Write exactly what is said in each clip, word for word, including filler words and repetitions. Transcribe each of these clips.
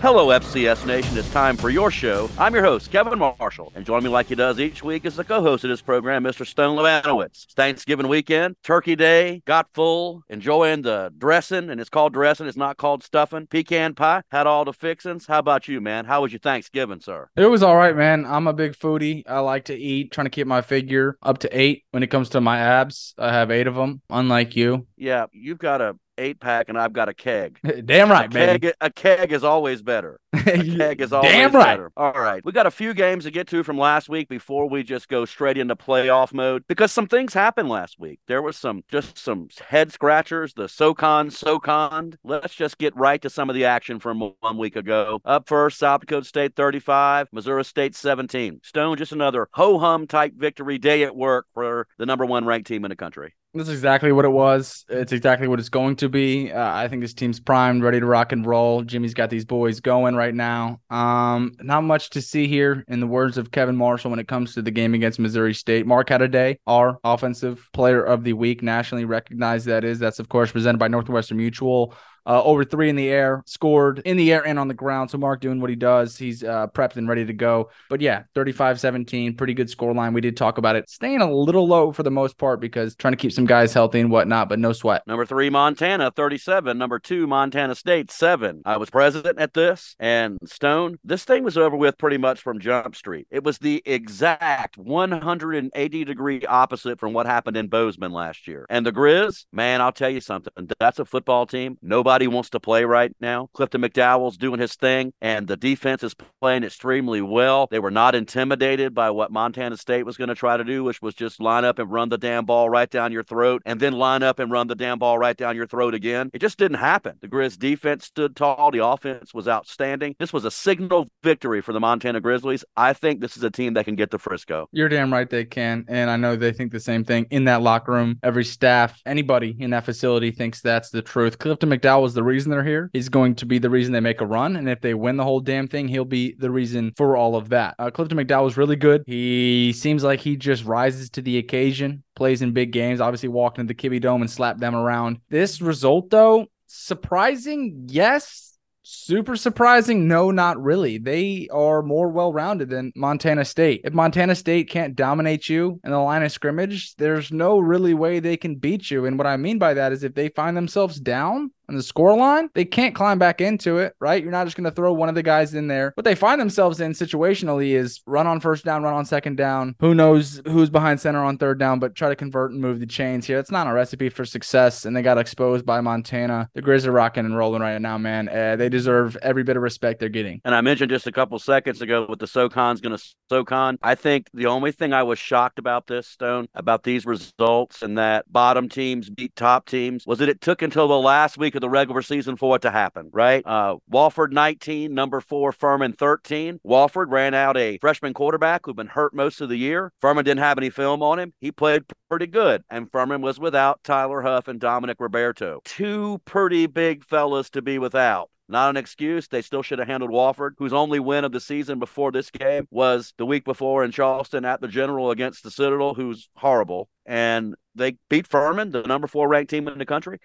Hello, F C S Nation. It's time for your show. I'm your host, Kevin Marshall, and join me like he does each week is the co-host of this program, Mister Stone Labanowicz. It's Thanksgiving weekend, Turkey Day, got full, enjoying the dressing, and it's called dressing, it's not called stuffing, pecan pie, had all the fixings. How about you, man? How was your Thanksgiving, sir? It was all right, man. I'm a big foodie. I like to eat, trying to keep my figure up to eight. When it comes to my abs, I have eight of them, unlike you. Yeah, you've got a eight pack and I've got a keg. Damn right, man. A, a keg is always better. A keg is always Damn right. better. All right. We got a few games to get to from last week before we just go straight into playoff mode, because some things happened last week. There was some, just some head scratchers, the SoCon, SoCon. Let's just get right to some of the action from one week ago. Up first, South Dakota State thirty-five, Missouri State seventeen. Stone, just another ho-hum type victory day at work for the number one ranked team in the country. That's exactly what it was. It's exactly what it's going to be. Uh, I think this team's primed, ready to rock and roll. Jimmy's got these boys going right now. Um, not much to see here, in the words of Kevin Marshall, when it comes to the game against Missouri State. Mark had a day, our offensive player of the week, nationally recognized that is. That's, of course, presented by Northwestern Mutual. Uh, over three in the air, scored in the air and on the ground. So Mark doing what he does. He's uh, prepped and ready to go. But yeah, thirty-five seventeen, pretty good scoreline. We did talk about it. Staying a little low for the most part because trying to keep some guys healthy and whatnot, but no sweat. Number three, Montana, thirty-seven. Number two, Montana State, seven. I was president at this, and Stone, this thing was over with pretty much from Jump Street. It was the exact one hundred eighty degree opposite from what happened in Bozeman last year. And the Grizz, man, I'll tell you something. That's a football team. Nobody wants to play right now. Clifton McDowell's doing his thing, and the defense is playing extremely well. They were not intimidated by what Montana State was going to try to do, which was just line up and run the damn ball right down your throat, and then line up and run the damn ball right down your throat again. It just didn't happen. The Grizz defense stood tall. The offense was outstanding. This was a signal victory for the Montana Grizzlies. I think this is a team that can get to Frisco. You're damn right they can, and I know they think the same thing in that locker room. Every staff, anybody in that facility thinks that's the truth. Clifton McDowell was the reason they're here. He's going to be the reason they make a run, and if they win the whole damn thing, he'll be the reason for all of that. Uh, Clifton McDowell was really good. He seems like he just rises to the occasion, plays in big games, obviously walked into the Kibbe Dome and slapped them around. This result, though, surprising, yes. Super surprising? No, not really. They are more well-rounded than Montana State. If Montana State can't dominate you in the line of scrimmage, there's no really way they can beat you. And what I mean by that is if they find themselves down on the scoreline, they can't climb back into it, right? You're not just going to throw one of the guys in there. What they find themselves in situationally is run on first down, run on second down. Who knows who's behind center on third down, but try to convert and move the chains here. It's not a recipe for success, and they got exposed by Montana. The Grizz are rocking and rolling right now, man. Uh, they deserve every bit of respect they're getting. And I mentioned just a couple seconds ago with the SoCon's going to SoCon. I think the only thing I was shocked about this, Stone, about these results and that bottom teams beat top teams, was that it took until the last week of the regular season for it to happen, right? Uh, Wofford nineteen, number four, Furman thirteen. Wofford ran out a freshman quarterback who'd been hurt most of the year. Furman didn't have any film on him. He played pretty good, and Furman was without Tyler Huff and Dominic Roberto. Two pretty big fellas to be without. Not an excuse. They still should have handled Wofford, whose only win of the season before this game was the week before in Charleston at the General against the Citadel, who's horrible. And they beat Furman, the number four ranked team in the country.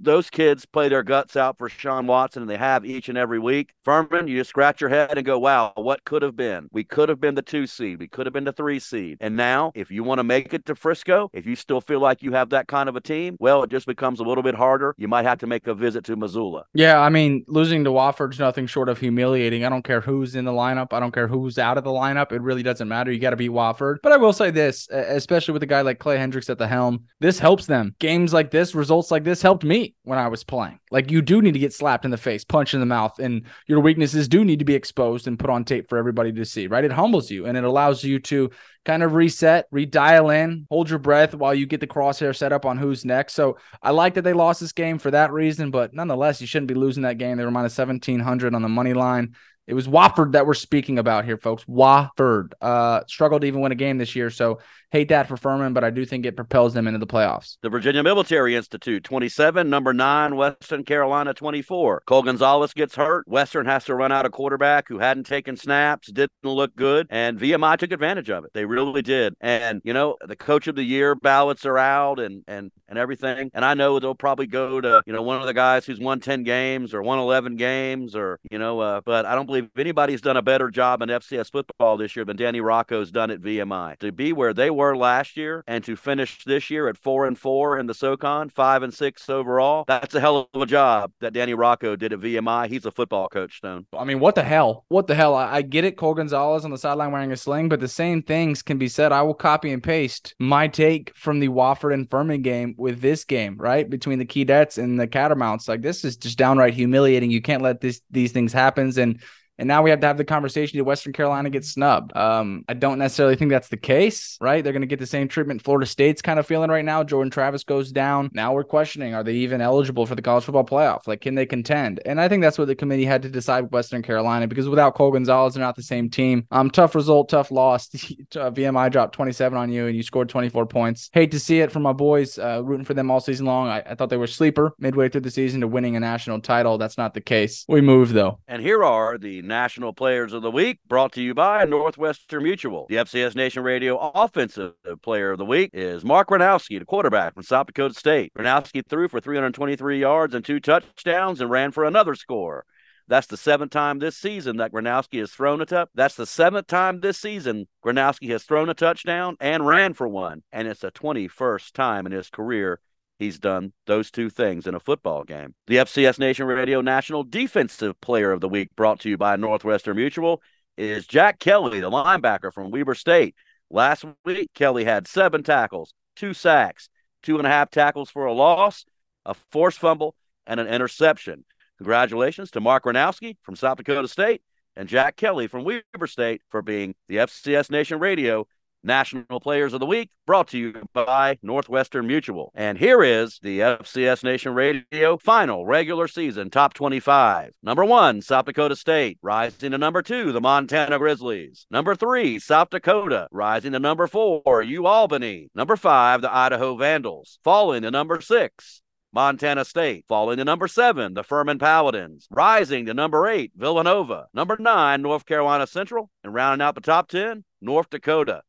Those kids play their guts out for Sean Watson, and they have each and every week. Furman, you just scratch your head and go, wow, what could have been? We could have been the two seed. We could have been the three seed. And now, if you want to make it to Frisco, if you still feel like you have that kind of a team, well, it just becomes a little bit harder. You might have to make a visit to Missoula. Yeah, I mean, losing to Wofford's nothing short of humiliating. I don't care who's in the lineup. I don't care who's out of the lineup. It really doesn't matter. You got to beat Wofford. But I will say this, especially with a guy like Clay Hendricks at the helm, this helps them. Games like this, results like this helped me when I was playing. Like, you do need to get slapped in the face, punched in the mouth, and your weaknesses do need to be exposed and put on tape for everybody to see, right? It humbles you, and it allows you to kind of reset, redial in, hold your breath while you get the crosshair set up on who's next. So I like that they lost this game for that reason, but nonetheless, you shouldn't be losing that game. They were minus seventeen hundred on the money line. It was Wofford that we're speaking about here, folks. Wofford uh, struggled to even win a game this year, so hate that for Furman, but I do think it propels them into the playoffs. The Virginia Military Institute, twenty-seven, number nine, Western Carolina, twenty-four. Cole Gonzalez gets hurt. Western has to run out a quarterback who hadn't taken snaps, didn't look good, and V M I took advantage of it. They really did. And, you know, the coach of the year ballots are out and and and everything, and I know they'll probably go to, you know, one of the guys who's won ten games or won eleven games or, you know, uh, but I don't believe anybody's done a better job in F C S football this year than Danny Rocco's done at V M I. To be where they were last year and to finish this year at four and four in the SoCon, five and six overall, that's a hell of a job that Danny Rocco did at V M I. He's a football coach, Stone. I mean, what the hell? What the hell? I, I get it, Cole Gonzalez on the sideline wearing a sling, but the same things can be said. I will copy and paste my take from the Wofford and Furman game with this game, right? Between the Keydets and the Catamounts. Like, this is just downright humiliating. You can't let this, these things happen. And And now we have to have the conversation, did Western Carolina get snubbed? Um, I don't necessarily think that's the case, right? They're going to get the same treatment Florida State's kind of feeling right now. Jordan Travis goes down. Now we're questioning, are they even eligible for the college football playoff? Like, can they contend? And I think that's what the committee had to decide with Western Carolina, because without Cole Gonzalez, they're not the same team. Um, tough result, tough loss. V M I dropped twenty-seven on you and you scored twenty-four points. Hate to see it from my boys, uh, rooting for them all season long. I, I thought they were sleeper midway through the season to winning a national title. That's not the case. We move, though. And here are the National Players of the Week, brought to you by Northwestern Mutual. The F C S Nation Radio Offensive Player of the Week is Mark Gronowski, the quarterback from South Dakota State. Gronowski threw for three hundred twenty-three yards and two touchdowns and ran for another score. That's the seventh time this season that Gronowski has thrown a touchdown. That's the seventh time this season Gronowski has thrown a touchdown and ran for one. And it's the twenty-first time in his career he's done those two things in a football game. The F C S Nation Radio National Defensive Player of the Week, brought to you by Northwestern Mutual, is Jack Kelly, the linebacker from Weber State. Last week, Kelly had seven tackles, two sacks, two and a half tackles for a loss, a forced fumble, and an interception. Congratulations to Mark Gronowski from South Dakota State and Jack Kelly from Weber State for being the F C S Nation Radio National Players of the Week, brought to you by Northwestern Mutual. And here is the F C S Nation Radio final regular season top twenty-five. Number one, South Dakota State. Rising to number two, the Montana Grizzlies. Number three, South Dakota. Rising to number four, UAlbany. Number five, the Idaho Vandals. Falling to number six, Montana State. Falling to number seven, the Furman Paladins. Rising to number eight, Villanova. Number nine, North Carolina Central. And rounding out the top ten, North Dakota.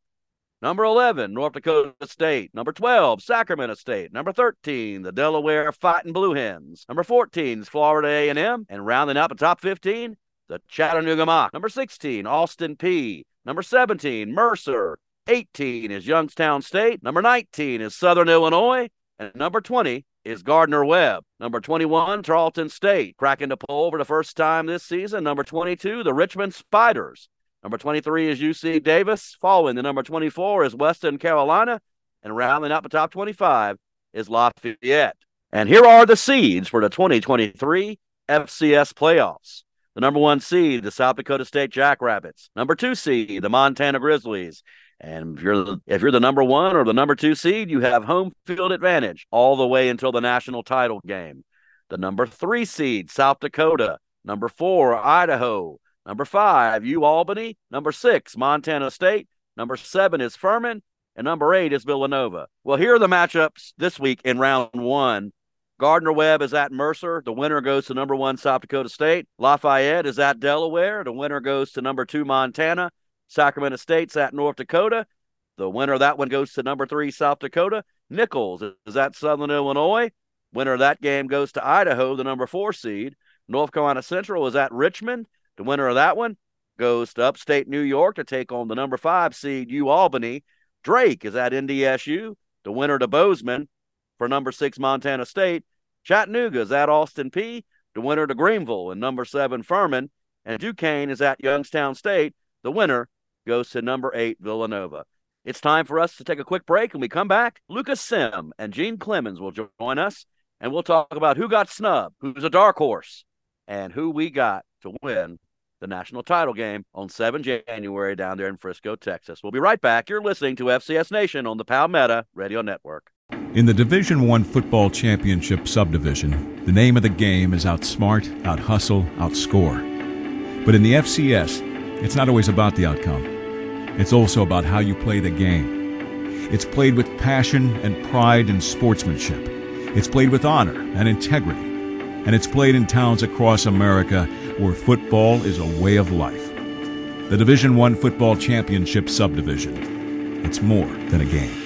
Number eleven, North Dakota State. Number twelve, Sacramento State. Number thirteen, the Delaware Fighting Blue Hens. Number fourteen is Florida A and M. And rounding out the top fifteen, the Chattanooga Mocs. Number sixteen, Austin Peay. Number seventeen, Mercer. eighteen is Youngstown State. Number nineteen is Southern Illinois. And number twenty is Gardner-Webb. Number twenty-one, Tarleton State. Cracking the poll for the first time this season, number twenty-two, the Richmond Spiders. Number twenty-three is U C Davis. Following the number twenty-four is Western Carolina. And rounding out the top twenty-five is Lafayette. And here are the seeds for the twenty twenty-three F C S playoffs. The number one seed, the South Dakota State Jackrabbits. Number two seed, the Montana Grizzlies. And if you're, the, if you're the number one or the number two seed, you have home field advantage all the way until the national title game. The number three seed, South Dakota. Number four, Idaho. Number five, UAlbany. Number six, Montana State. Number seven is Furman. And number eight is Villanova. Well, here are the matchups this week in round one. Gardner-Webb is at Mercer. The winner goes to number one, South Dakota State. Lafayette is at Delaware. The winner goes to number two, Montana. Sacramento State's at North Dakota. The winner of that one goes to number three, South Dakota. Nicholls is at Southern Illinois. Winner of that game goes to Idaho, the number four seed. North Carolina Central is at Richmond. The winner of that one goes to upstate New York to take on the number five seed, UAlbany. Drake is at N D S U. The winner to Bozeman for number six, Montana State. Chattanooga is at Austin Peay. The winner to Greenville and number seven, Furman. And Duquesne is at Youngstown State. The winner goes to number eight, Villanova. It's time for us to take a quick break. When we come back, Lucas Semb and Gene Clemons will join us, and we'll talk about who got snubbed, who's a dark horse, and who we got to win the national title game on the seventh of January down there in Frisco, Texas. We'll be right back. You're listening to F C S Nation on the Palmetto Radio Network. In the Division One Football Championship subdivision, the name of the game is outsmart, outhustle, outscore. But in the F C S, it's not always about the outcome. It's also about how you play the game. It's played with passion and pride and sportsmanship. It's played with honor and integrity. And it's played in towns across America where football is a way of life. The Division I Football Championship Subdivision. It's more than a game.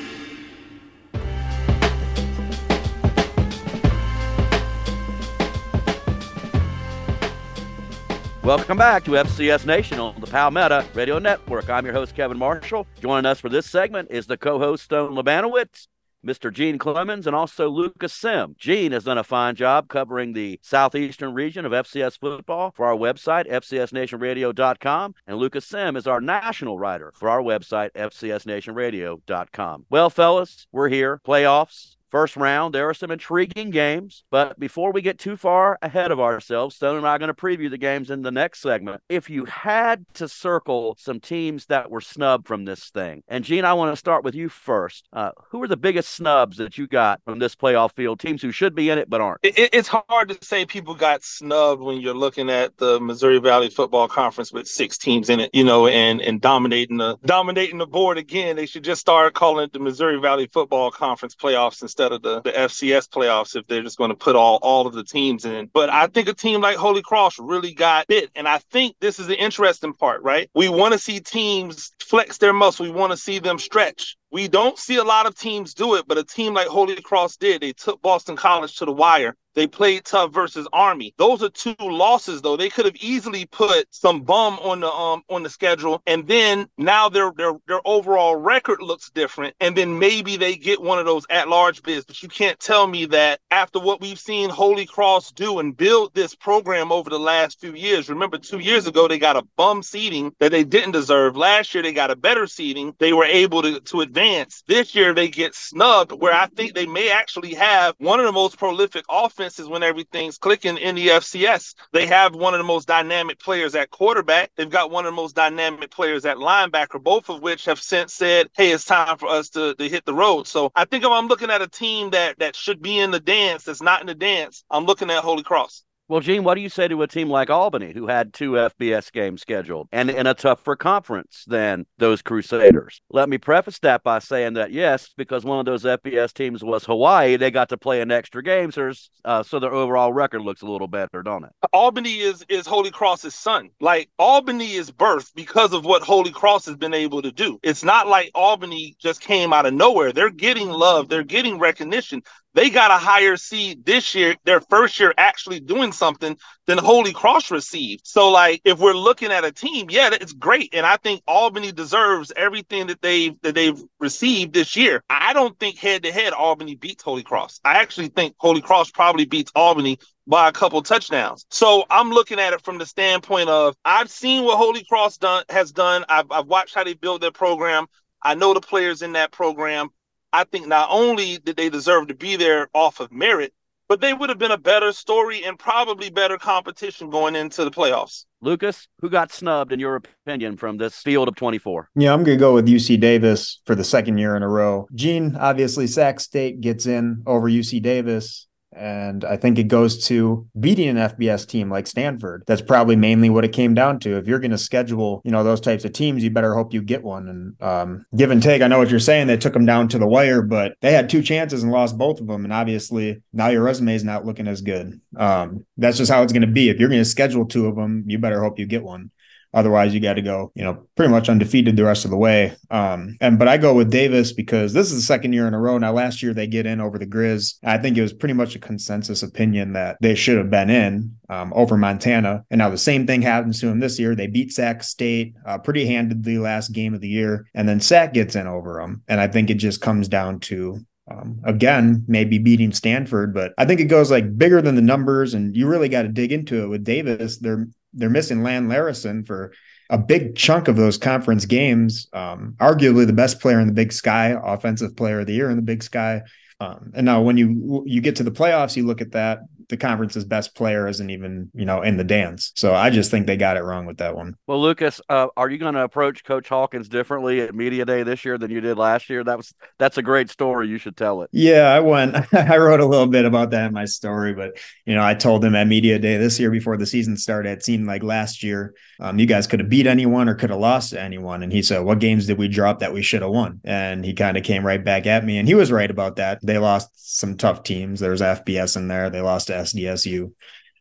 Welcome back to F C S Nation on the Palmetto Radio Network. I'm your host, Kevin Marshall. Joining us for this segment is the co-host, Stone Labanowicz, Mister Gene Clemons, and also Lucas Semb. Gene has done a fine job covering the southeastern region of F C S football for our website, F C S Nation Radio dot com, and Lucas Semb is our national writer for our website, F C S Nation Radio dot com. Well, fellas, we're here. Playoffs. First round, there are some intriguing games, but before we get too far ahead of ourselves, Stone and I are going to preview the games in the next segment. If you had to circle some teams that were snubbed from this thing, and Gene, I want to start with you first. Uh, who are the biggest snubs that you got from this playoff field, teams who should be in it but aren't? It, it's hard to say people got snubbed when you're looking at the Missouri Valley Football Conference with six teams in it, you know, and, and dominating the dominating the board again. They should just start calling it the Missouri Valley Football Conference playoffs instead of the, the F C S playoffs if they're just going to put all, all of the teams in. But I think a team like Holy Cross really got bit. And I think this is the interesting part, right? We want to see teams flex their muscle. We want to see them stretch. We don't see a lot of teams do it, but a team like Holy Cross did. They took Boston College to the wire. They played tough versus Army. Those are two losses, though. They could have easily put some bum on the um on the schedule, and then now their their their overall record looks different, and then maybe they get one of those at-large bids. But you can't tell me that after what we've seen Holy Cross do and build this program over the last few years. Remember, two years ago, they got a bum seeding that they didn't deserve. Last year, they got a better seeding. They were able to, to advance. This year, they get snubbed, where I think they may actually have one of the most prolific offenses is when everything's clicking in the F C S. They have one of the most dynamic players at quarterback. They've got one of the most dynamic players at linebacker, both of which have since said, hey, it's time for us to, to hit the road. So I think if I'm looking at a team that, that should be in the dance, that's not in the dance, I'm looking at Holy Cross. Well, Gene, what do you say to a team like Albany, who had two F B S games scheduled and in a tougher conference than those Crusaders? Let me preface that by saying that, yes, because one of those F B S teams was Hawaii. They got to play an extra game, so, uh, so their overall record looks a little better, don't it? Albany is, is Holy Cross's son. Like, Albany is birthed because of what Holy Cross has been able to do. It's not like Albany just came out of nowhere. They're getting love. They're getting recognition. They got a higher seed this year, their first year actually doing something, than Holy Cross received. So, like, if we're looking at a team, yeah, it's great. And I think Albany deserves everything that they've, that they've received this year. I don't think head-to-head Albany beats Holy Cross. I actually think Holy Cross probably beats Albany by a couple touchdowns. So I'm looking at it from the standpoint of I've seen what Holy Cross done, has done. I've, I've watched how they build their program. I know the players in that program. I think not only did they deserve to be there off of merit, but they would have been a better story and probably better competition going into the playoffs. Lucas, who got snubbed, in your opinion, from this field of twenty-four? Yeah, I'm going to go with U C Davis for the second year in a row. Gene, obviously, Sac State gets in over U C Davis. And I think it goes to beating an F B S team like Stanford. That's probably mainly what it came down to. If you're going to schedule, you know, those types of teams, you better hope you get one. And um, give and take, I know what you're saying. They took them down to the wire, but they had two chances and lost both of them. And obviously now your resume is not looking as good. Um, that's just how it's going to be. If you're going to schedule two of them, you better hope you get one. Otherwise, you got to go, you know, pretty much undefeated the rest of the way. Um, and but I go with Davis because this is the second year in a row. Now, last year they get in over the Grizz. I think it was pretty much a consensus opinion that they should have been in um, over Montana. And now the same thing happens to them this year. They beat Sac State uh, pretty handedly last game of the year. And then Sac gets in over them. And I think it just comes down to Um, again, maybe beating Stanford, but I think it goes like bigger than the numbers, and you really got to dig into it. With Davis, they're they're missing Lan Larison for a big chunk of those conference games. Um, arguably the best player in the Big Sky, offensive player of the year in the Big Sky. Um, and now when you you get to the playoffs, you look at that. the conference's best player isn't even, you know, in the dance. So I just think they got it wrong with that one. Well, Lucas, uh, are you going to approach Coach Hawkins differently at Media Day this year than you did last year? That was, that's a great story. You should tell it. Yeah, I went, I wrote a little bit about that in my story, but you know, I told him at Media Day this year before the season started, it seemed like last year, um, you guys could have beat anyone or could have lost to anyone. And he said, what games did we drop that we should have won? And he kind of came right back at me, and he was right about that. They lost some tough teams. There was F B S in there. They lost to S D S U.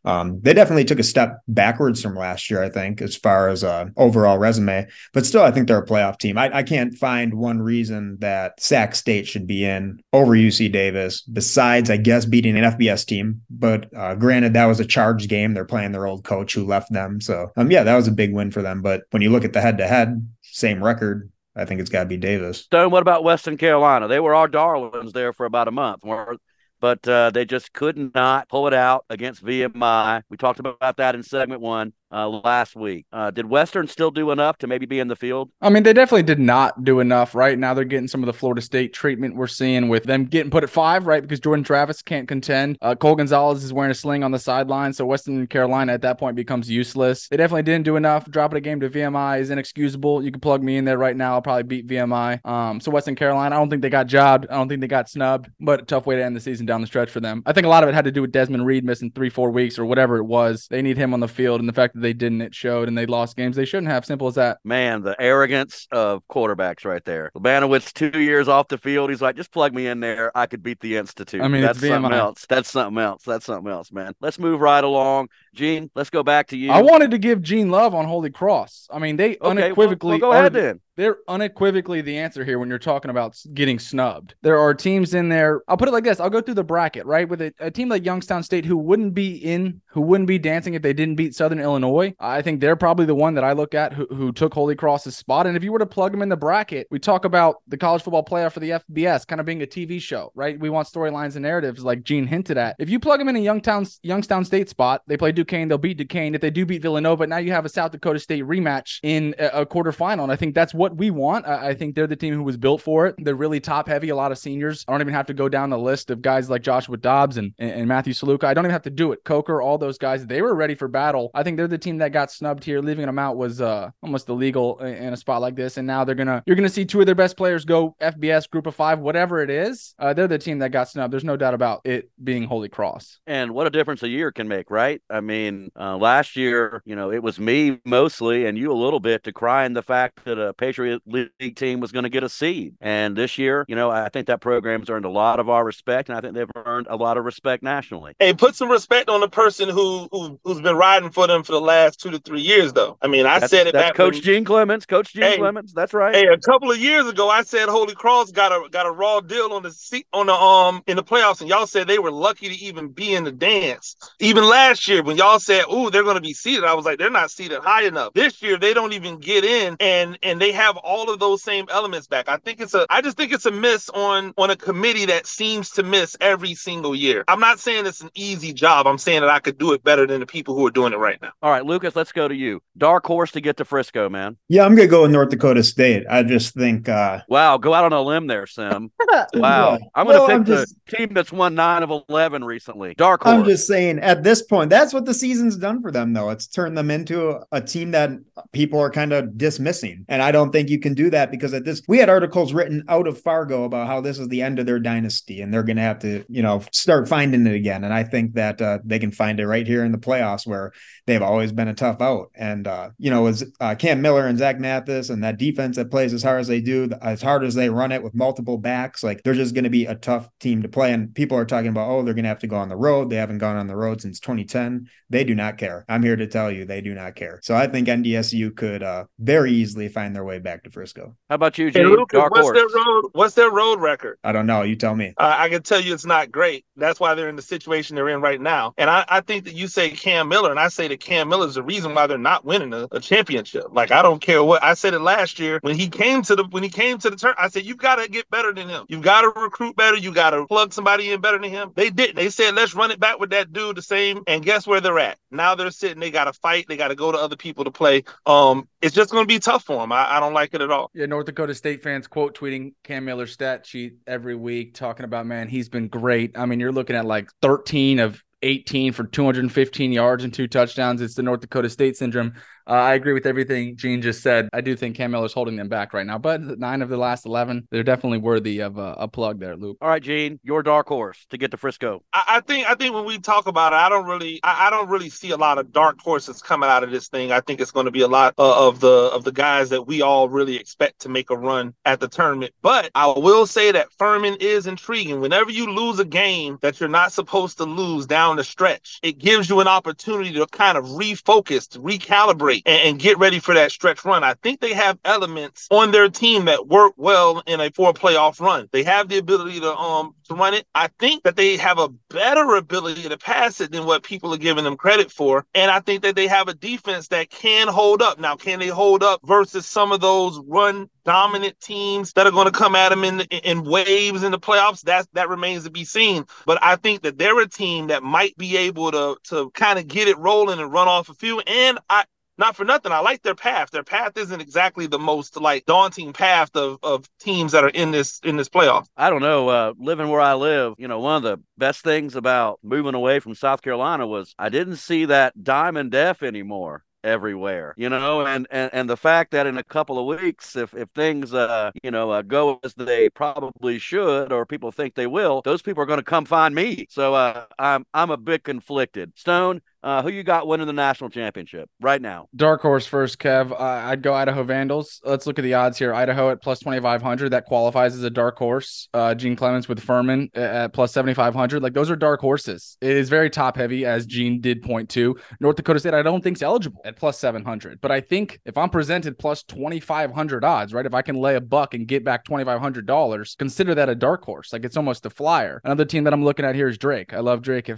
Um, they definitely took a step backwards from last year, I think, as far as uh, overall resume. But still, I think they're a playoff team. I, I can't find one reason that Sac State should be in over U C Davis, besides, I guess, beating an F B S team. But uh, granted, that was a charged game. They're playing their old coach who left them. So, um, yeah, that was a big win for them. But when you look at the head-to-head, same record, I think it's got to be Davis. Stone, what about Western Carolina? They were our darlings there for about a month. We're- But uh, they just could not pull it out against V M I. We talked about that in segment one uh, last week. Uh, did Western still do enough to maybe be in the field? I mean, they definitely did not do enough. Right now they're getting some of the Florida State treatment we're seeing with them getting put at five, right, because Jordan Travis can't contend. Uh, Cole Gonzalez is wearing a sling on the sideline, so Western Carolina at that point becomes useless. They definitely didn't do enough. Dropping a game to V M I is inexcusable. You can plug me in there right now. I'll probably beat V M I. Um, so Western Carolina, I don't think they got jobbed. I don't think they got snubbed, but a tough way to end the season down the stretch for them. I think a lot of it had to do with Desmond Reed missing three, four weeks or whatever it was. They need him on the field, and the fact that they didn't, it showed, and they lost games they shouldn't have. Simple as that. Man, the arrogance of quarterbacks right there. Labanowicz two years off the field. He's like, just plug me in there. I could beat the Institute. I mean, that's something else. That's something else. That's something else, man. Let's move right along. Gene, let's go back to you. I wanted to give Gene love on Holy Cross. I mean, they okay, unequivocally. Well, well, go ahead then. They're unequivocally the answer here when you're talking about getting snubbed. There are teams in there. I'll put it like this. I'll go through the bracket, right? With a, a team like Youngstown State who wouldn't be in, who wouldn't be dancing if they didn't beat Southern Illinois. I think they're probably the one that I look at who, who took Holy Cross's spot. And if you were to plug them in the bracket, we talk about the college football playoff for the F B S kind of being a T V show, right? We want storylines and narratives like Gene hinted at. If you plug them in a Youngstown, Youngstown State spot, they play Duquesne, they'll beat Duquesne. If they do beat Villanova, now you have a South Dakota State rematch in a, a quarterfinal. And I think that's what What we want. I think they're the team who was built for it. They're really top heavy. A lot of seniors. I don't even have to go down the list of guys like Joshua Dobbs and, and Matthew Saluka. I don't even have to do it. Coker, all those guys, they were ready for battle. I think they're the team that got snubbed here. Leaving them out was uh, almost illegal in a spot like this. And now they're going to, you're going to see two of their best players go F B S, group of five, whatever it is. Uh, they're the team that got snubbed. There's no doubt about it being Holy Cross. And what a difference a year can make, right? I mean, uh, last year, you know, it was me mostly and you a little bit to cry in the fact that a patient League team was going to get a seed. And this year, you know, I think that program's earned a lot of our respect, and I think they've earned a lot of respect nationally. Hey, put some respect on the person who, who who's been riding for them for the last two to three years, though. I mean, I that's, said it that's back Coach when, Gene Clemons, Coach Gene hey, Clemons. That's right. Hey, a couple of years ago, I said Holy Cross got a got a raw deal on the seat on the um in the playoffs, and y'all said they were lucky to even be in the dance. Even last year, when y'all said, "Ooh, they're going to be seeded," I was like, "They're not seeded high enough." This year, they don't even get in, and and they have. have all of those same elements back. I think it's a, I just think it's a miss on, on a committee that seems to miss every single year. I'm not saying it's an easy job. I'm saying that I could do it better than the people who are doing it right now. All right, Lucas, let's go to you. Dark horse to get to Frisco, man. Yeah, I'm going to go with North Dakota State. I just think... Uh... Wow, go out on a limb there, Sim. Wow. I'm going to well, pick I'm just... the team that's won nine of eleven recently. Dark horse. I'm just saying, at this point, that's what the season's done for them, though. It's turned them into a team that people are kind of dismissing. And I don't think you can do that because at this we had articles written out of Fargo about how this is the end of their dynasty and they're going to have to, you know, start finding it again. And I think that uh, they can find it right here in the playoffs where they've always been a tough out. And uh, you know, as uh, Cam Miller and Zach Mathis and that defense that plays as hard as they do, as hard as they run it with multiple backs, like they're just going to be a tough team to play. And people are talking about, oh, they're going to have to go on the road. They haven't gone on the road since twenty ten. They do not care. I'm here to tell you, they do not care. So I think N D S U could uh, very easily find their way back to Frisco. How about you, Gene? Hey, Lucas, Dark what's horse. their road? What's their road record? I don't know. You tell me. Uh, I can tell you it's not great. That's why they're in the situation they're in right now. And I, I think that you say Cam Miller, and I say that Cam Miller is the reason why they're not winning a, a championship. Like I don't care what I said it last year when he came to the when he came to the turn. I said you got to get better than him. You got to recruit better. You got to plug somebody in better than him. They didn't. They said let's run it back with that dude the same. And guess where they're at now? They're sitting. They got to fight. They got to go to other people to play. Um, it's just going to be tough for them. I, I don't like it at all. Yeah, North Dakota State fans quote tweeting Cam Miller's stat sheet every week, talking about, man, he's been great. I mean, you're looking at like thirteen of eighteen for two hundred fifteen yards and two touchdowns. It's the North Dakota State syndrome. Uh, I agree with everything Gene just said. I do think Cam Miller's holding them back right now, but nine of the last eleven, they're definitely worthy of a, a plug there, Luke. All right, Gene, your dark horse to get to Frisco. I, I think I think when we talk about it, I don't really I, I don't really see a lot of dark horses coming out of this thing. I think it's going to be a lot of, of the of the guys that we all really expect to make a run at the tournament. But I will say that Furman is intriguing. Whenever you lose a game that you're not supposed to lose down the stretch, it gives you an opportunity to kind of refocus, to recalibrate, and get ready for that stretch run. I think they have elements on their team that work well in a four-playoff run. They have the ability to um to run it. I think that they have a better ability to pass it than what people are giving them credit for, and I think that they have a defense that can hold up. Now, can they hold up versus some of those run dominant teams that are going to come at them in, in waves in the playoffs? That, that remains to be seen. But I think that they're a team that might be able to, to kind of get it rolling and run off a few, and I Not for nothing, I like their path. Their path isn't exactly the most like daunting path of, of teams that are in this in this playoff. I don't know. Uh, living where I live, you know, one of the best things about moving away from South Carolina was I didn't see that Diamond Def anymore everywhere, you know, and, and, and the fact that in a couple of weeks, if, if things, uh, you know, uh, go as they probably should, or people think they will, those people are going to come find me. So uh, I'm, I'm a bit conflicted. Stone, Uh, who you got winning the national championship right now? Dark horse first, Kev. Uh, I'd go Idaho Vandals. Let's look at the odds here. Idaho at plus twenty-five hundred. That qualifies as a dark horse. Uh, Gene Clemons with Furman at plus seventy-five hundred. Like, those are dark horses. It is very top heavy, as Gene did point to. North Dakota State, I don't think is eligible at plus seven hundred. But I think if I'm presented plus twenty-five hundred odds, right, if I can lay a buck and get back twenty-five hundred dollars, consider that a dark horse. Like, it's almost a flyer. Another team that I'm looking at here is Drake. I love Drake.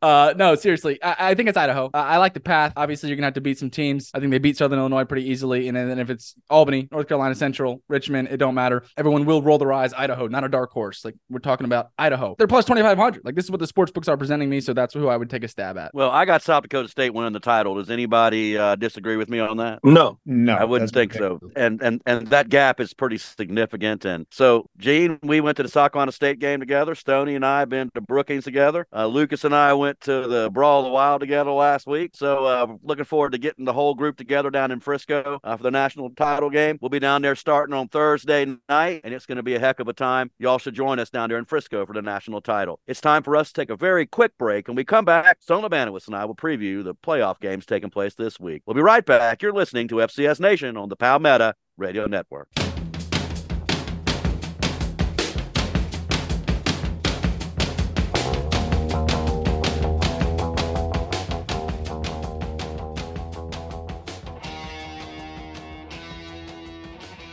Uh, no, seriously, I, I think it's Idaho. Uh, I like the path. Obviously, you're going to have to beat some teams. I think they beat Southern Illinois pretty easily. And then if it's Albany, North Carolina Central, Richmond, it don't matter. Everyone will roll their eyes. Idaho, not a dark horse. Like, we're talking about Idaho. They're plus twenty-five hundred. Like, this is what the sports books are presenting me. So that's who I would take a stab at. Well, I got South Dakota State winning the title. Does anybody uh, disagree with me on that? No, no, I wouldn't think so. And, and, and that gap is pretty significant. And so, Gene, we went to the Sacramento State game together. Stoney and I have been to Brookings together. Uh, Lucas and I went to the Brawl of the Wild together last week. So uh, looking forward to getting the whole group together down in Frisco uh, for the national title game. We'll be down there starting on Thursday night, and it's going to be a heck of a time. Y'all should join us down there in Frisco for the national title. It's time for us to take a very quick break, and we come back. Stone Labanowicz and I will preview the playoff games taking place this week. We'll be right back. You're listening to F C S Nation on the Palmetto Radio Network.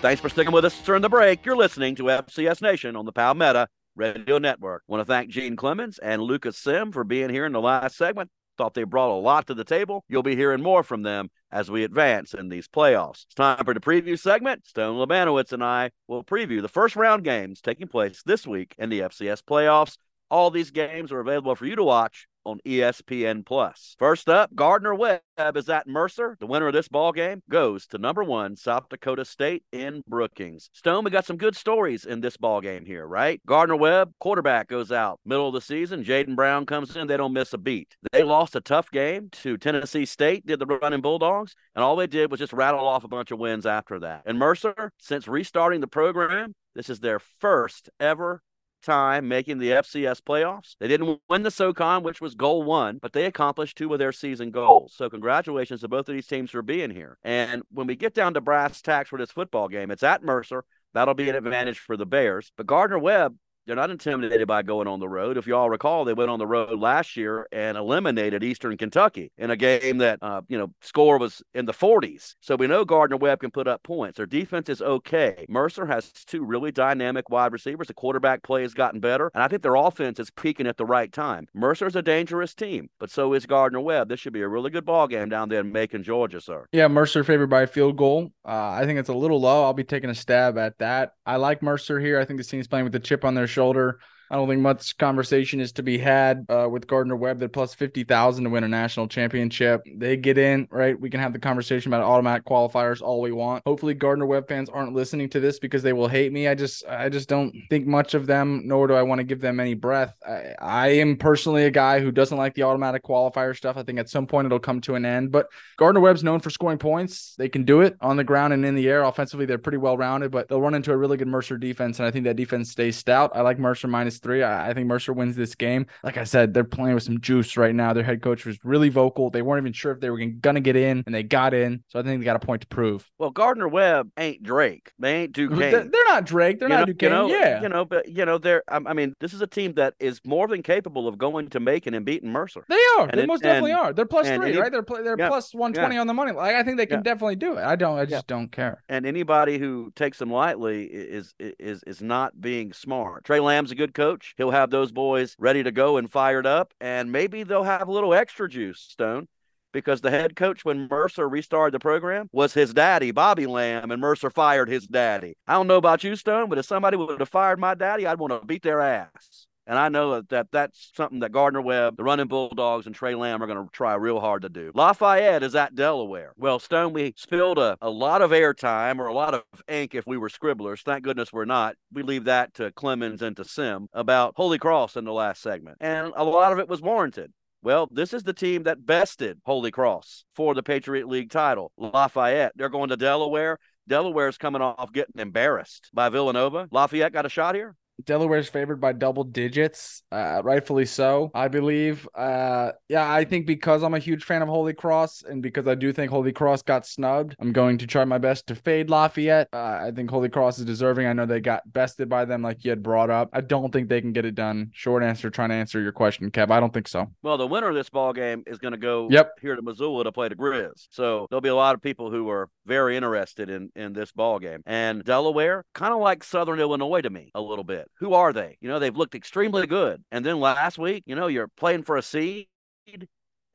Thanks for sticking with us during the break. You're listening to F C S Nation on the Palmetto Radio Network. I want to thank Gene Clemons and Lucas Semb for being here in the last segment. Thought they brought a lot to the table. You'll be hearing more from them as we advance in these playoffs. It's time for the preview segment. Stone Labanowicz and I will preview the first round games taking place this week in the F C S playoffs. All these games are available for you to watch on E S P N plus. First up, Gardner-Webb is at Mercer. The winner of this ball game goes to number one South Dakota State in Brookings. Stone, we got some good stories in this ball game here, right? Gardner-Webb, quarterback goes out. Middle of the season, Jaden Brown comes in. They don't miss a beat. They lost a tough game to Tennessee State, did the running Bulldogs, and all they did was just rattle off a bunch of wins after that. And Mercer, since restarting the program, this is their first ever time making the F C S playoffs. They didn't win the SoCon, which was goal one, but they accomplished two of their season goals. So congratulations to both of these teams for being here. And when we get down to brass tacks for this football game, it's at Mercer. That'll be an advantage for the Bears. But Gardner-Webb, they're not intimidated by going on the road. If you all recall, they went on the road last year and eliminated Eastern Kentucky in a game that, uh, you know, score was in the forties. So we know Gardner-Webb can put up points. Their defense is okay. Mercer has two really dynamic wide receivers. The quarterback play has gotten better, and I think their offense is peaking at the right time. Mercer's a dangerous team, but so is Gardner-Webb. This should be a really good ball game down there in Macon, Georgia, sir. Yeah, Mercer favored by a field goal. Uh, I think it's a little low. I'll be taking a stab at that. I like Mercer here. I think this team's playing with the chip on their shoulder. shoulder. I don't think much conversation is to be had uh, with Gardner-Webb. They're plus fifty thousand to win a national championship. They get in, right? We can have the conversation about automatic qualifiers all we want. Hopefully Gardner-Webb fans aren't listening to this because they will hate me. I just, I just don't think much of them, nor do I want to give them any breath. I, I am personally a guy who doesn't like the automatic qualifier stuff. I think at some point it'll come to an end, but Gardner-Webb's known for scoring points. They can do it on the ground and in the air. Offensively, they're pretty well-rounded, but they'll run into a really good Mercer defense. And I think that defense stays stout. I like Mercer minus three. I, I think Mercer wins this game. Like I said, they're playing with some juice right now. Their head coach was really vocal. They weren't even sure if they were going to get in, and they got in. So I think they got a point to prove. Well, Gardner-Webb ain't Drake. They ain't Duquesne. They're, they're not Drake. They're you not know, Duquesne. You know, yeah. You know, but, you know, they're, I mean, this is a team that is more than capable of going to Macon and beating Mercer. They are. And they it, most and, definitely are. They're plus three, it, right? They're, pl- they're yeah, plus one twenty yeah. on the money. Like, I think they can yeah. definitely do it. I don't, I just yeah. don't care. And anybody who takes them lightly is, is, is not being smart. Trey Lamb's a good coach. He'll have those boys ready to go and fired up, and maybe they'll have a little extra juice, Stone, because the head coach, when Mercer restarted the program, was his daddy, Bobby Lamb, and Mercer fired his daddy. I don't know about you, Stone, but if somebody would have fired my daddy, I'd want to beat their ass. And I know that that's something that Gardner-Webb, the running Bulldogs, and Trey Lamb are going to try real hard to do. Lafayette is at Delaware. Well, Stone, we spilled a, a lot of airtime or a lot of ink if we were scribblers. Thank goodness we're not. We leave that to Clemons and to Semb about Holy Cross in the last segment. And a lot of it was warranted. Well, this is the team that bested Holy Cross for the Patriot League title. Lafayette, they're going to Delaware. Delaware's coming off getting embarrassed by Villanova. Lafayette got a shot here. Delaware's favored by double digits, uh, rightfully so, I believe. Uh, yeah, I think because I'm a huge fan of Holy Cross and because I do think Holy Cross got snubbed, I'm going to try my best to fade Lafayette. Uh, I think Holy Cross is deserving. I know they got bested by them like you had brought up. I don't think they can get it done. Short answer, trying to answer your question, Kev. I don't think so. Well, the winner of this ball game is going to go yep. here to Missoula to play the Grizz. So there'll be a lot of people who are very interested in, in this ball game. And Delaware, kind of like Southern Illinois to me a little bit. Who are they? You know, they've looked extremely good. And then last week, you know, you're playing for a seed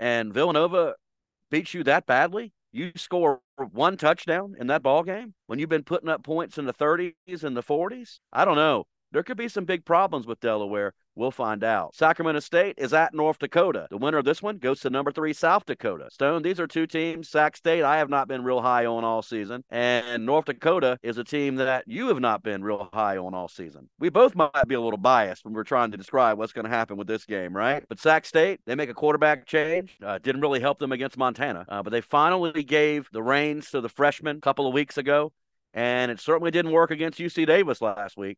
and Villanova beats you that badly. You score one touchdown in that ball game when you've been putting up points in the thirties and the forties. I don't know. There could be some big problems with Delaware. We'll find out. Sacramento State is at North Dakota. The winner of this one goes to number three, South Dakota. Stone, these are two teams. Sac State, I have not been real high on all season. And North Dakota is a team that you have not been real high on all season. We both might be a little biased when we're trying to describe what's going to happen with this game, right? But Sac State, they make a quarterback change. Uh, didn't really help them against Montana. Uh, but they finally gave the reins to the freshmen a couple of weeks ago. And it certainly didn't work against U C Davis last week.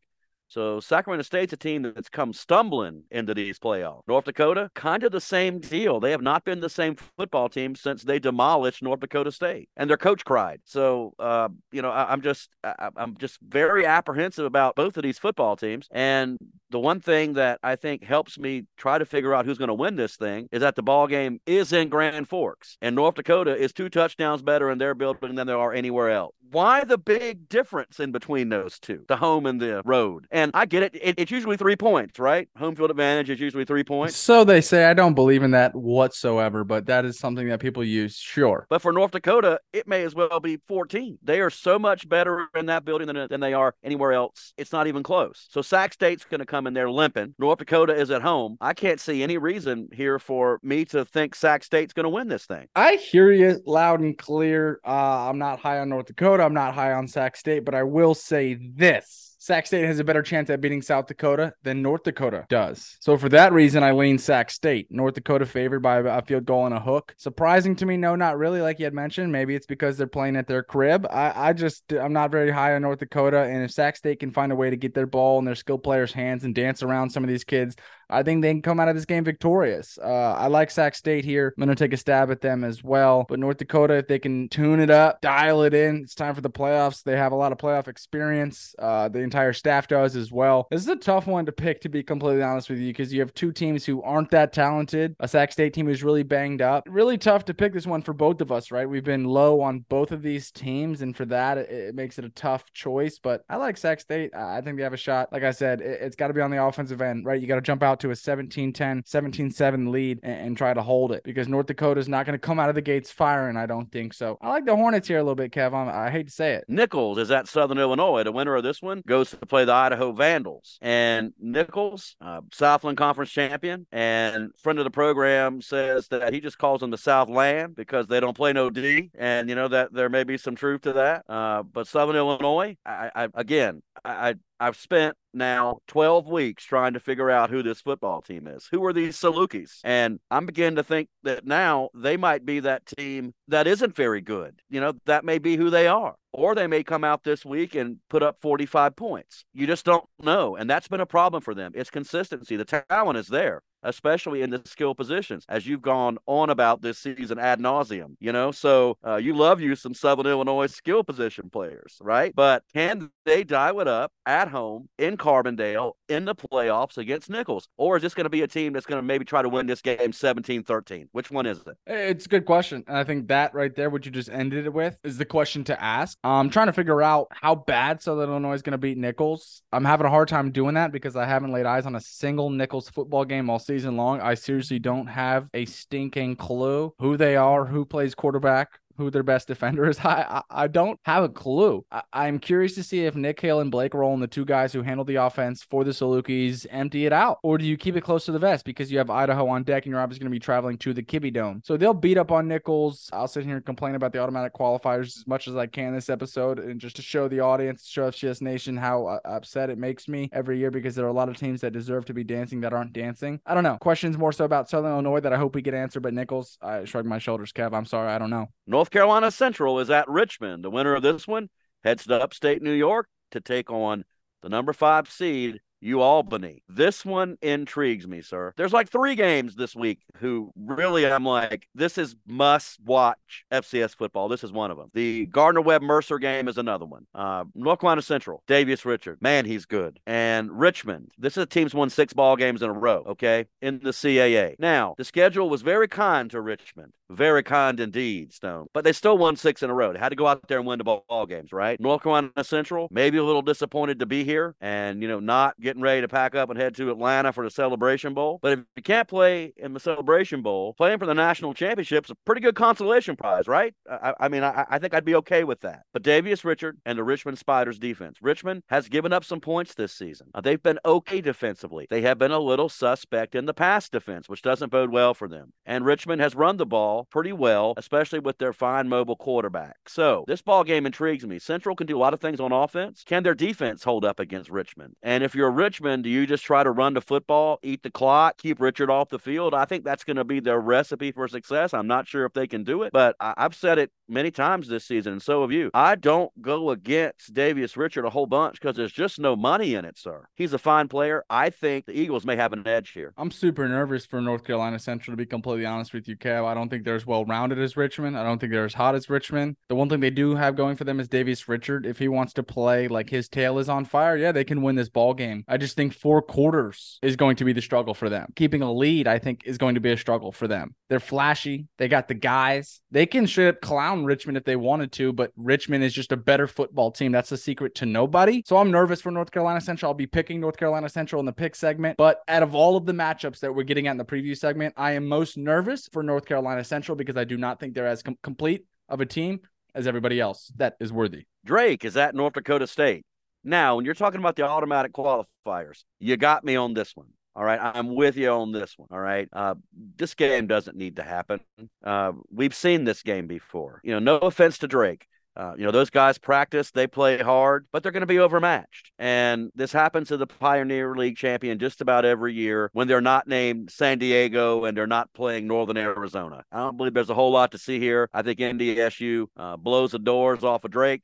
So Sacramento State's a team that's come stumbling into these playoffs. North Dakota, kind of the same deal. They have not been the same football team since they demolished North Dakota State, and their coach cried. So, uh, you know, I, I'm just I, I'm just very apprehensive about both of these football teams. And the one thing that I think helps me try to figure out who's going to win this thing is that the ball game is in Grand Forks, and North Dakota is two touchdowns better in their building than there are anywhere else. Why the big difference in between those two, the home and the road? And I get it. it. It's usually three points, right? Home field advantage is usually three points. So they say. I don't believe in that whatsoever, but that is something that people use, sure. But for North Dakota, it may as well be fourteen. They are so much better in that building than, than they are anywhere else. It's not even close. So Sac State's going to come in there limping. North Dakota is at home. I can't see any reason here for me to think Sac State's going to win this thing. I hear you loud and clear. Uh, I'm not high on North Dakota. I'm not high on Sac State, but I will say this. Sac State has a better chance at beating South Dakota than North Dakota does. So for that reason, I lean Sac State. North Dakota favored by a field goal and a hook. Surprising to me, no, not really, like you had mentioned. Maybe it's because they're playing at their crib. I, I just, I'm not very high on North Dakota, and if Sac State can find a way to get their ball in their skilled players' hands and dance around some of these kids, I think they can come out of this game victorious. Uh, I like Sac State here. I'm going to take a stab at them as well. But North Dakota, if they can tune it up, dial it in, it's time for the playoffs. They have a lot of playoff experience. Uh, the entire staff does as well. This is a tough one to pick, to be completely honest with you, because you have two teams who aren't that talented. A Sac State team who's really banged up. Really tough to pick this one for both of us, right? We've been low on both of these teams, and for that, it, it makes it a tough choice. But I like Sac State. I think they have a shot. Like I said, it, it's got to be on the offensive end, right? You got to jump out out to a seventeen ten, seventeen seven lead and, and try to hold it, because North Dakota's not going to come out of the gates firing, I don't think. So I like the Hornets here a little bit, Kev. I'm, I hate to say it. Nicholls is at Southern Illinois. The winner of this one goes to play the Idaho Vandals. And Nicholls, uh, Southland Conference champion and friend of the program, says that he just calls them the Southland because they don't play no D. And, you know, that there may be some truth to that. Uh, but Southern Illinois, I, I again, I, I I've spent now twelve weeks trying to figure out who this football team is. Who are these Salukis? And I'm beginning to think that now they might be that team that isn't very good. You know, that may be who they are. Or they may come out this week and put up forty-five points. You just don't know. And that's been a problem for them. It's consistency. The talent is there, especially in the skill positions, as you've gone on about this season ad nauseum, you know? So uh, you love you some Southern Illinois skill position players, right? But can they dial it up at home in Carbondale in the playoffs against Nicholls? Or is this going to be a team that's going to maybe try to win this game seventeen thirteen? Which one is it? It's a good question. And I think that right there, what you just ended it with, is the question to ask. I'm trying to figure out how bad Southern Illinois is going to beat Nicholls. I'm having a hard time doing that because I haven't laid eyes on a single Nicholls football game all season long. I seriously don't have a stinking clue who they are, who plays quarterback, who their best defender is. I, I, I don't have a clue. I, I'm curious to see if Nick Hale and Blake Rowland, the two guys who handle the offense for the Salukis, empty it out. Or do you keep it close to the vest because you have Idaho on deck and you're obviously going to be traveling to the Kibbe Dome? So they'll beat up on Nicholls. I'll sit here and complain about the automatic qualifiers as much as I can this episode, and just to show the audience, to show F C S Nation how uh, upset it makes me every year, because there are a lot of teams that deserve to be dancing that aren't dancing. I don't know. Questions more so about Southern Illinois that I hope we get answered, but Nicholls, I shrug my shoulders, Kev. I'm sorry. I don't know. North North Carolina Central is at Richmond. The winner of this one heads to upstate New York to take on the number five seed, UAlbany. This one intrigues me, sir. There's like three games this week who really I'm like, this is must-watch F C S football. This is one of them. The Gardner-Webb Mercer game is another one. Uh, North Carolina Central, Davius Richard. Man, he's good. And Richmond. This is a team's won six ball games in a row, okay, in the C A A. Now, the schedule was very kind to Richmond. Very kind indeed, Stone. But they still won six in a row. They had to go out there and win the ball, ball games, right? North Carolina Central, maybe a little disappointed to be here and, you know, not getting ready to pack up and head to Atlanta for the Celebration Bowl. But if you can't play in the Celebration Bowl, playing for the national championship's a pretty good consolation prize, right? I, I mean, I, I think I'd be okay with that. But Davius Richard and the Richmond Spiders defense. Richmond has given up some points this season. Uh, they've been okay defensively. They have been a little suspect in the pass defense, which doesn't bode well for them. And Richmond has run the ball pretty well, especially with their fine mobile quarterback. So this ball game intrigues me. Central can do a lot of things on offense. Can their defense hold up against Richmond? And if you're Richmond, do you just try to run the football, eat the clock, keep Richard off the field? I think that's going to be their recipe for success. I'm not sure if they can do it, but I- I've said it many times this season, and so have you. I don't go against Davius Richard a whole bunch because there's just no money in it, sir. He's a fine player. I think the Eagles may have an edge here. I'm super nervous for North Carolina Central, to be completely honest with you, Kev. I don't think they're as well-rounded as Richmond. I don't think they're as hot as Richmond. The one thing they do have going for them is Davius Richard. If he wants to play like his tail is on fire, yeah, they can win this ball game. I just think four quarters is going to be the struggle for them. Keeping a lead, I think, is going to be a struggle for them. They're flashy. They got the guys. They can straight up clown Richmond if they wanted to, but Richmond is just a better football team. That's the secret to nobody. So I'm nervous for North Carolina Central. I'll be picking North Carolina Central in the pick segment, but out of all of the matchups that we're getting at in the preview segment, I am most nervous for North Carolina Central because I do not think they're as com- complete of a team as everybody else that is worthy. Drake is at North Dakota State. Now, when you're talking about the automatic qualifiers, you got me on this one. All right, I'm with you on this one, all right? Uh, this game doesn't need to happen. Uh, we've seen this game before. You know, no offense to Drake. Uh, you know, those guys practice, they play hard, but they're going to be overmatched. And this happens to the Pioneer League champion just about every year when they're not named San Diego and they're not playing Northern Arizona. I don't believe there's a whole lot to see here. I think N D S U uh, blows the doors off of Drake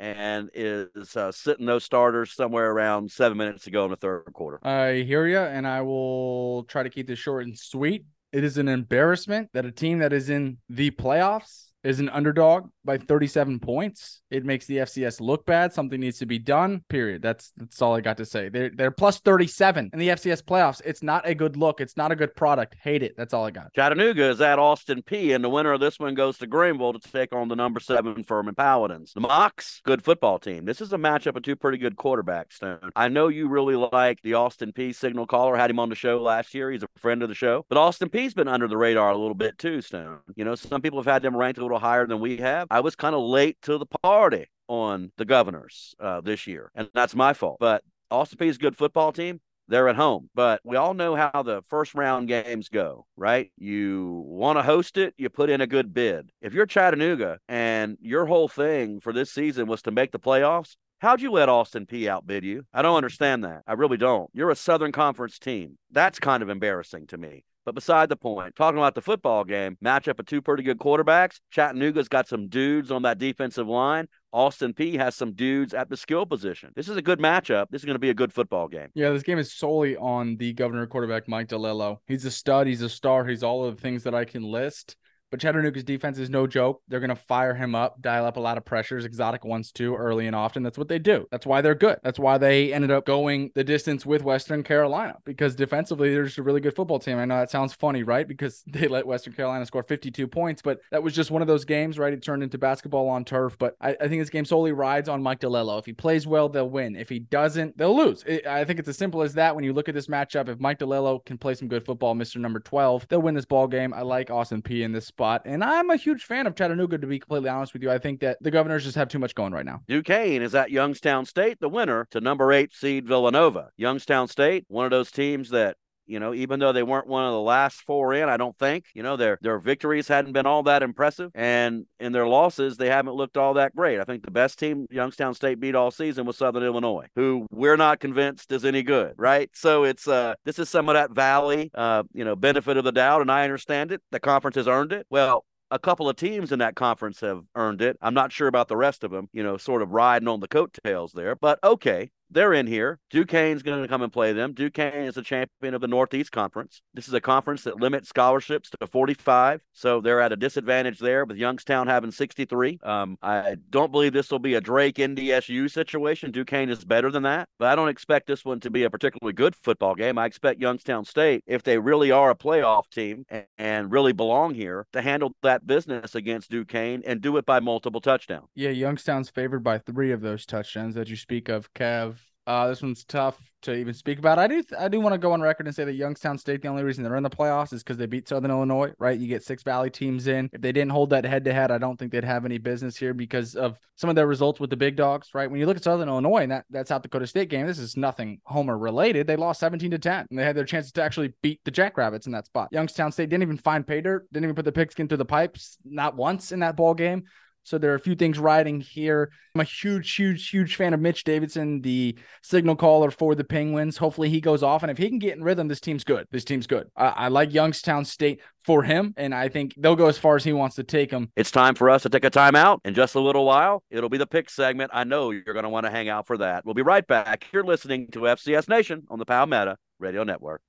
and is uh, sitting those starters somewhere around seven minutes to go in the third quarter. I hear you, and I will try to keep this short and sweet. It is an embarrassment that a team that is in the playoffs is an underdog by thirty-seven points. It makes the F C S look bad. Something needs to be done, period. That's that's all I got to say. They're, they're plus thirty-seven in the F C S playoffs. It's not a good look. It's not a good product. Hate it. That's all I got. Chattanooga is at Austin Peay, and the winner of this one goes to Greenville to take on the number seven Furman Paladins. The Mocs, good football team. This is a matchup of two pretty good quarterbacks, Stone. I know you really like the Austin Peay signal caller. Had him on the show last year. He's a friend of the show. But Austin Peay's been under the radar a little bit too, Stone. You know, some people have had them ranked a little higher than we have. I was kind of late to the party on the Governors uh, this year, and that's my fault. But Austin Peay's a good football team. They're at home, but we all know how the first round games go, right? You want to host it, you put in a good bid. If you're Chattanooga and your whole thing for this season was to make the playoffs, how'd you let Austin Peay outbid you? I don't understand that. I really don't. You're a Southern Conference team. That's kind of embarrassing to me. But beside the point, talking about the football game, matchup of two pretty good quarterbacks. Chattanooga's got some dudes on that defensive line. Austin Peay has some dudes at the skill position. This is a good matchup. This is going to be a good football game. Yeah, this game is solely on the Governor quarterback, Mike DiLiello. He's a stud. He's a star. He's all of the things that I can list. But Chattanooga's defense is no joke. They're going to fire him up, dial up a lot of pressures, exotic ones too, early and often. That's what they do. That's why they're good. That's why they ended up going the distance with Western Carolina, because defensively, they're just a really good football team. I know that sounds funny, right? Because they let Western Carolina score fifty-two points, but that was just one of those games, right? It turned into basketball on turf, but I, I think this game solely rides on Mike DiLiello. If he plays well, they'll win. If he doesn't, they'll lose. It, I think it's as simple as that. When you look at this matchup, if Mike DiLiello can play some good football, Mister Number twelve, they'll win this ball game. I like Austin Peay in this spot. And I'm a huge fan of Chattanooga, to be completely honest with you. I think that the Governors just have too much going right now. Duquesne is at Youngstown State, the winner to number eight seed Villanova. Youngstown State, one of those teams that, you know, even though they weren't one of the last four in, I don't think, you know, their their victories hadn't been all that impressive. And in their losses, they haven't looked all that great. I think the best team Youngstown State beat all season was Southern Illinois, who we're not convinced is any good, right? So it's uh, this is some of that valley, uh, you know, benefit of the doubt. And I understand it. The conference has earned it. Well, a couple of teams in that conference have earned it. I'm not sure about the rest of them, you know, sort of riding on the coattails there, but okay. They're in here. Duquesne's going to come and play them. Duquesne is the champion of the Northeast Conference. This is a conference that limits scholarships to forty-five, so they're at a disadvantage there with Youngstown having sixty-three. Um, I don't believe this will be a Drake N D S U situation. Duquesne is better than that, but I don't expect this one to be a particularly good football game. I expect Youngstown State, if they really are a playoff team and, and really belong here, to handle that business against Duquesne and do it by multiple touchdowns. Yeah, Youngstown's favored by three of those touchdowns that you speak of, Cav. Uh, this one's tough to even speak about. I do th- I do want to go on record and say that Youngstown State, the only reason they're in the playoffs is because they beat Southern Illinois, right? You get six Valley teams in. If they didn't hold that head-to-head, I don't think they'd have any business here because of some of their results with the big dogs, right? When you look at Southern Illinois and that, that South Dakota State game, this is nothing Homer-related. They lost seventeen to ten, and they had their chances to actually beat the Jackrabbits in that spot. Youngstown State didn't even find pay dirt, didn't even put the pigskin through the pipes, not once in that ball game. So there are a few things riding here. I'm a huge, huge, huge fan of Mitch Davidson, the signal caller for the Penguins. Hopefully he goes off. And if he can get in rhythm, this team's good. This team's good. I, I like Youngstown State for him. And I think they'll go as far as he wants to take them. It's time for us to take a timeout. In just a little while, it'll be the pick segment. I know you're going to want to hang out for that. We'll be right back. You're listening to F C S Nation on the Palmetto Radio Network.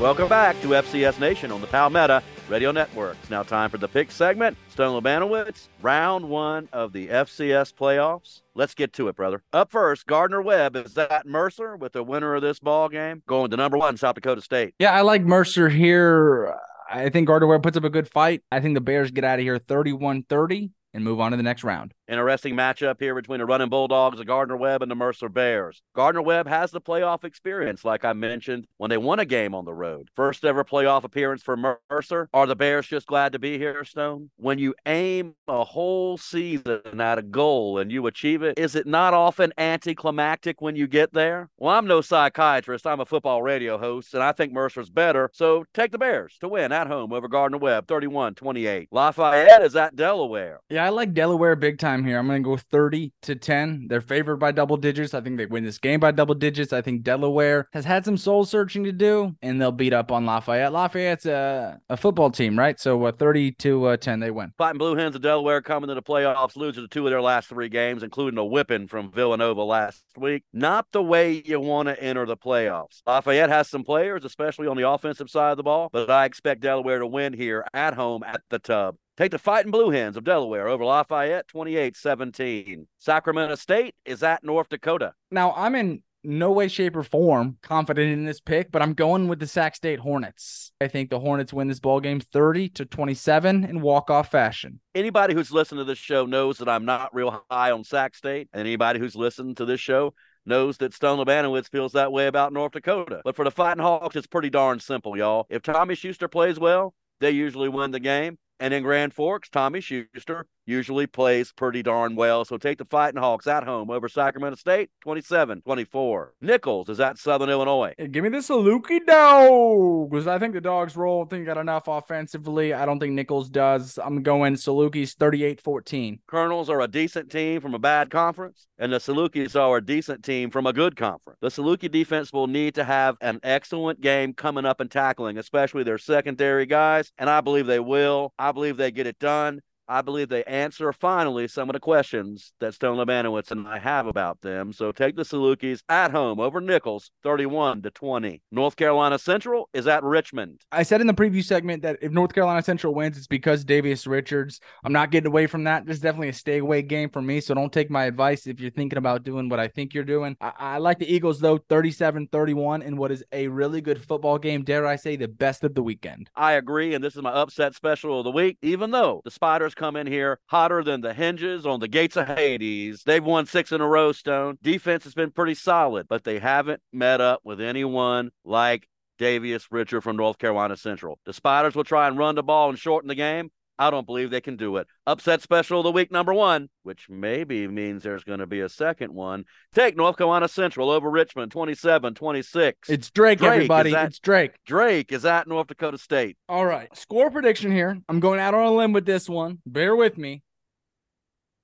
Welcome back to F C S Nation on the Palmetto Radio Network. It's now time for the pick segment. Stone Labanowicz, round one of the F C S playoffs. Let's get to it, brother. Up first, Gardner-Webb is at Mercer with the winner of this ball game going to number one South Dakota State. Yeah, I like Mercer here. I think Gardner-Webb puts up a good fight. I think the Bears get out of here thirty-one thirty and move on to the next round. Interesting matchup here between the running Bulldogs, the Gardner-Webb, and the Mercer Bears. Gardner-Webb has the playoff experience, like I mentioned, when they won a game on the road. First ever playoff appearance for Mercer. Are the Bears just glad to be here, Stone? When you aim a whole season at a goal and you achieve it, is it not often anticlimactic when you get there? Well, I'm no psychiatrist. I'm a football radio host, and I think Mercer's better. So take the Bears to win at home over Gardner-Webb, thirty-one twenty-eight. Lafayette is at Delaware. Yeah, I like Delaware big time time here. I'm going to go thirty to ten. They're favored by double digits. I think they win this game by double digits. I think Delaware has had some soul searching to do, and they'll beat up on Lafayette. Lafayette's a, a football team, right? So uh, thirty to ten, they win. Fighting Blue Hens of Delaware coming to the playoffs, losing to two of their last three games, including a whipping from Villanova last week. Not the way you want to enter the playoffs. Lafayette has some players, especially on the offensive side of the ball, but I expect Delaware to win here at home at the Tub. Take the Fighting Blue Hens of Delaware over Lafayette, twenty-eight seventeen. Sacramento State is at North Dakota. Now, I'm in no way, shape, or form confident in this pick, but I'm going with the Sac State Hornets. I think the Hornets win this ballgame thirty to twenty-seven in walk-off fashion. Anybody who's listened to this show knows that I'm not real high on Sac State, and anybody who's listened to this show knows that Stone Labanowicz feels that way about North Dakota. But for the Fighting Hawks, it's pretty darn simple, y'all. If Tommy Schuster plays well, they usually win the game. And in Grand Forks, Tommy Schuster usually plays pretty darn well. So take the Fighting Hawks at home over Sacramento State, twenty-seven twenty-four. Nicholls is at Southern Illinois. Hey, give me the Saluki Dogs. I think the Dogs roll. I think got enough offensively. I don't think Nicholls does. I'm going Salukis thirty-eight fourteen. Colonels are a decent team from a bad conference, and the Salukis are a decent team from a good conference. The Saluki defense will need to have an excellent game coming up and tackling, especially their secondary guys, and I believe they will. I believe they get it done. I believe they answer finally some of the questions that Stone Labanowicz and I have about them. So take the Salukis at home over Nicholls, thirty-one to twenty. North Carolina Central is at Richmond. I said in the preview segment that if North Carolina Central wins, it's because Davius Richards. I'm not getting away from that. This is definitely a stay away game for me. So don't take my advice if you're thinking about doing what I think you're doing. I, I like the Eagles though, thirty-seven thirty-one, in what is a really good football game. Dare I say the best of the weekend? I agree, and this is my upset special of the week. Even though the Spiders come in here hotter than the hinges on the gates of Hades, they've won six in a row, Stone. Defense has been pretty solid, but they haven't met up with anyone like Davius Richard from North Carolina Central. The Spiders will try and run the ball and shorten the game. I don't believe they can do it. Upset special of the week number one, which maybe means there's going to be a second one. Take North Carolina Central over Richmond, twenty-seven twenty-six. It's Drake, Drake everybody. At, it's Drake. Drake is at North Dakota State. All right. Score prediction here. I'm going out on a limb with this one. Bear with me.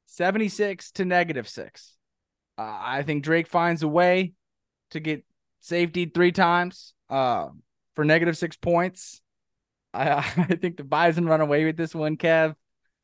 seventy-six to negative six. Uh, I think Drake finds a way to get safety three times uh, for negative six points. I, I think the Bison run away with this one, Kev.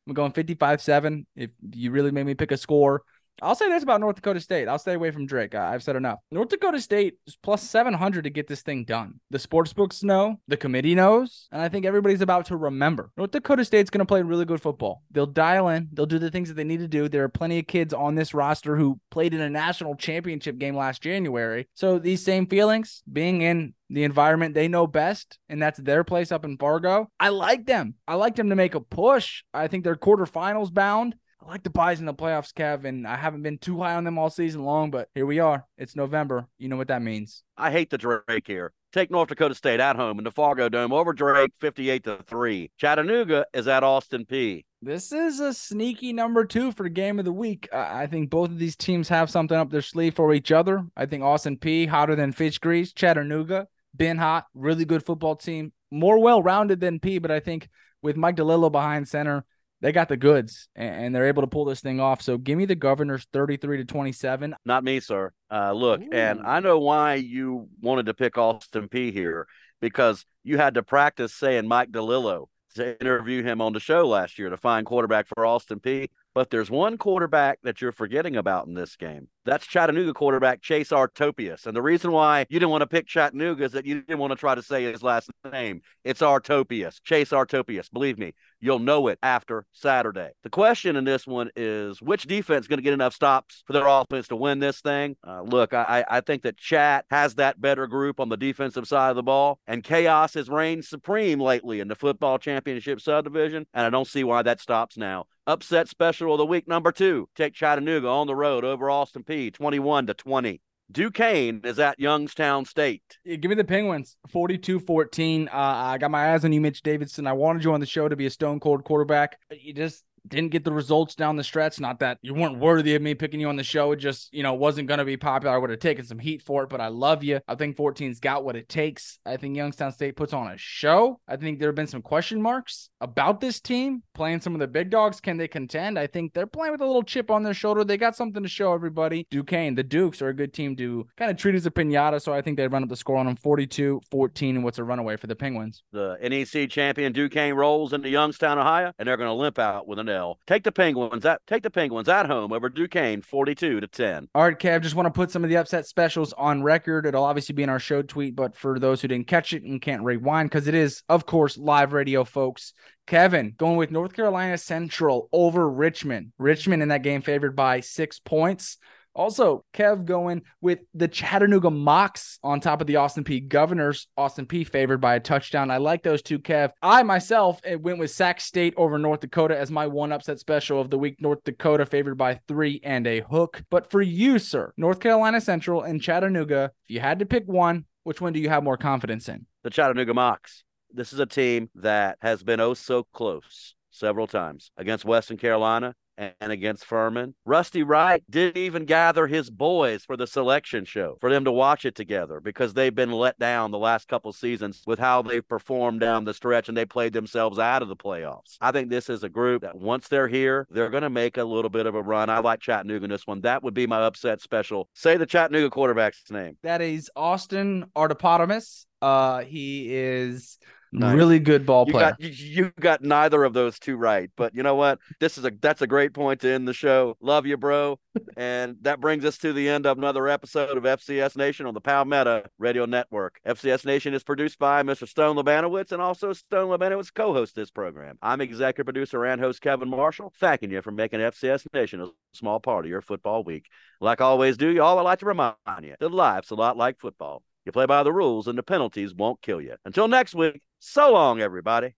I'm going fifty-five seven. If you really made me pick a score, I'll say this about North Dakota State. I'll stay away from Drake. I, I've said enough. North Dakota State is plus seven hundred to get this thing done. The sports books know. The committee knows. And I think everybody's about to remember. North Dakota State's going to play really good football. They'll dial in. They'll do the things that they need to do. There are plenty of kids on this roster who played in a national championship game last January. So these same feelings, being in the environment they know best, and that's their place up in Fargo. I like them. I like them to make a push. I think they're quarterfinals bound. I like the Buys in the playoffs, Kev, and I haven't been too high on them all season long, but here we are. It's November. You know what that means. I hate the Drake here. Take North Dakota State at home in the Fargo Dome over Drake, fifty-eight to three. Chattanooga is at Austin Peay. This is a sneaky number two for the game of the week. Uh, I think both of these teams have something up their sleeve for each other. I think Austin Peay, hotter than fish grease. Chattanooga, been hot, really good football team, more well-rounded than P, but I think with Mike DiLiello behind center, they got the goods, and they're able to pull this thing off. So give me the Governors thirty-three to twenty-seven. Not me, sir. Uh, look, Ooh. And I know why you wanted to pick Austin Peay here, because you had to practice saying Mike DiLiello to interview him on the show last year to find quarterback for Austin Peay. But there's one quarterback that you're forgetting about in this game. That's Chattanooga quarterback Chase Artopius. And the reason why you didn't want to pick Chattanooga is that you didn't want to try to say his last name. It's Artopius, Chase Artopius. Believe me, you'll know it after Saturday. The question in this one is, which defense is going to get enough stops for their offense to win this thing? Uh, look, I, I think that Chat has that better group on the defensive side of the ball. And chaos has reigned supreme lately in the football championship subdivision. And I don't see why that stops now. Upset special of the week number two. Take Chattanooga on the road over Austin Peay, twenty-one to twenty. Duquesne is at Youngstown State. Yeah, give me the Penguins, forty-two fourteen. Uh, I got my eyes on you, Mitch Davidson. I wanted you on the show to be a stone cold quarterback. You just didn't get the results down the stretch. Not that you weren't worthy of me picking you on the show. It just, you know, wasn't going to be popular. I would have taken some heat for it, but I love you. I think fourteen's got what it takes. I think Youngstown State puts on a show. I think there have been some question marks about this team playing some of the big dogs. Can they contend? I think they're playing with a little chip on their shoulder. They got something to show everybody. Duquesne, the Dukes are a good team to kind of treat as a pinata. So I think they run up the score on them forty-two fourteen and what's a runaway for the Penguins. The N E C champion Duquesne rolls into Youngstown, Ohio, and they're going to limp out with an L. Take the Penguins at, take the Penguins at home over Duquesne forty-two to ten. All right, Kev, just want to put some of the upset specials on record. It'll obviously be in our show tweet, but for those who didn't catch it and can't rewind, because it is, of course, live radio, folks. Kevin, going with North Carolina Central over Richmond. Richmond in that game favored by six points. Also, Kev going with the Chattanooga Mocs on top of the Austin Peay Governors. Austin Peay favored by a touchdown. I like those two, Kev. I, myself, went with Sac State over North Dakota as my one upset special of the week. North Dakota favored by three and a hook. But for you, sir, North Carolina Central and Chattanooga, if you had to pick one, which one do you have more confidence in? The Chattanooga Mocs. This is a team that has been oh so close several times against Western Carolina and against Furman. Rusty Wright didn't even gather his boys for the selection show for them to watch it together because they've been let down the last couple seasons with how they've performed down the stretch and they played themselves out of the playoffs. I think this is a group that once they're here, they're going to make a little bit of a run. I like Chattanooga in this one. That would be my upset special. Say the Chattanooga quarterback's name. That is Austin Artipotamus. Uh, he is... Nice. Really good ball player. You got, you got neither of those two right, but you know what? This is a that's a great point to end the show. Love you, bro. And that brings us to the end of another episode of F C S Nation on the Palmetto Radio Network. F C S Nation is produced by Mister Stone Labanowicz, and also Stone Labanowicz co-hosts this program. I'm executive producer and host Kevin Marshall, thanking you for making F C S Nation a small part of your football week. Like I always do, y'all, I like to remind you that life's a lot like football. You play by the rules, and the penalties won't kill you. Until next week, so long, everybody.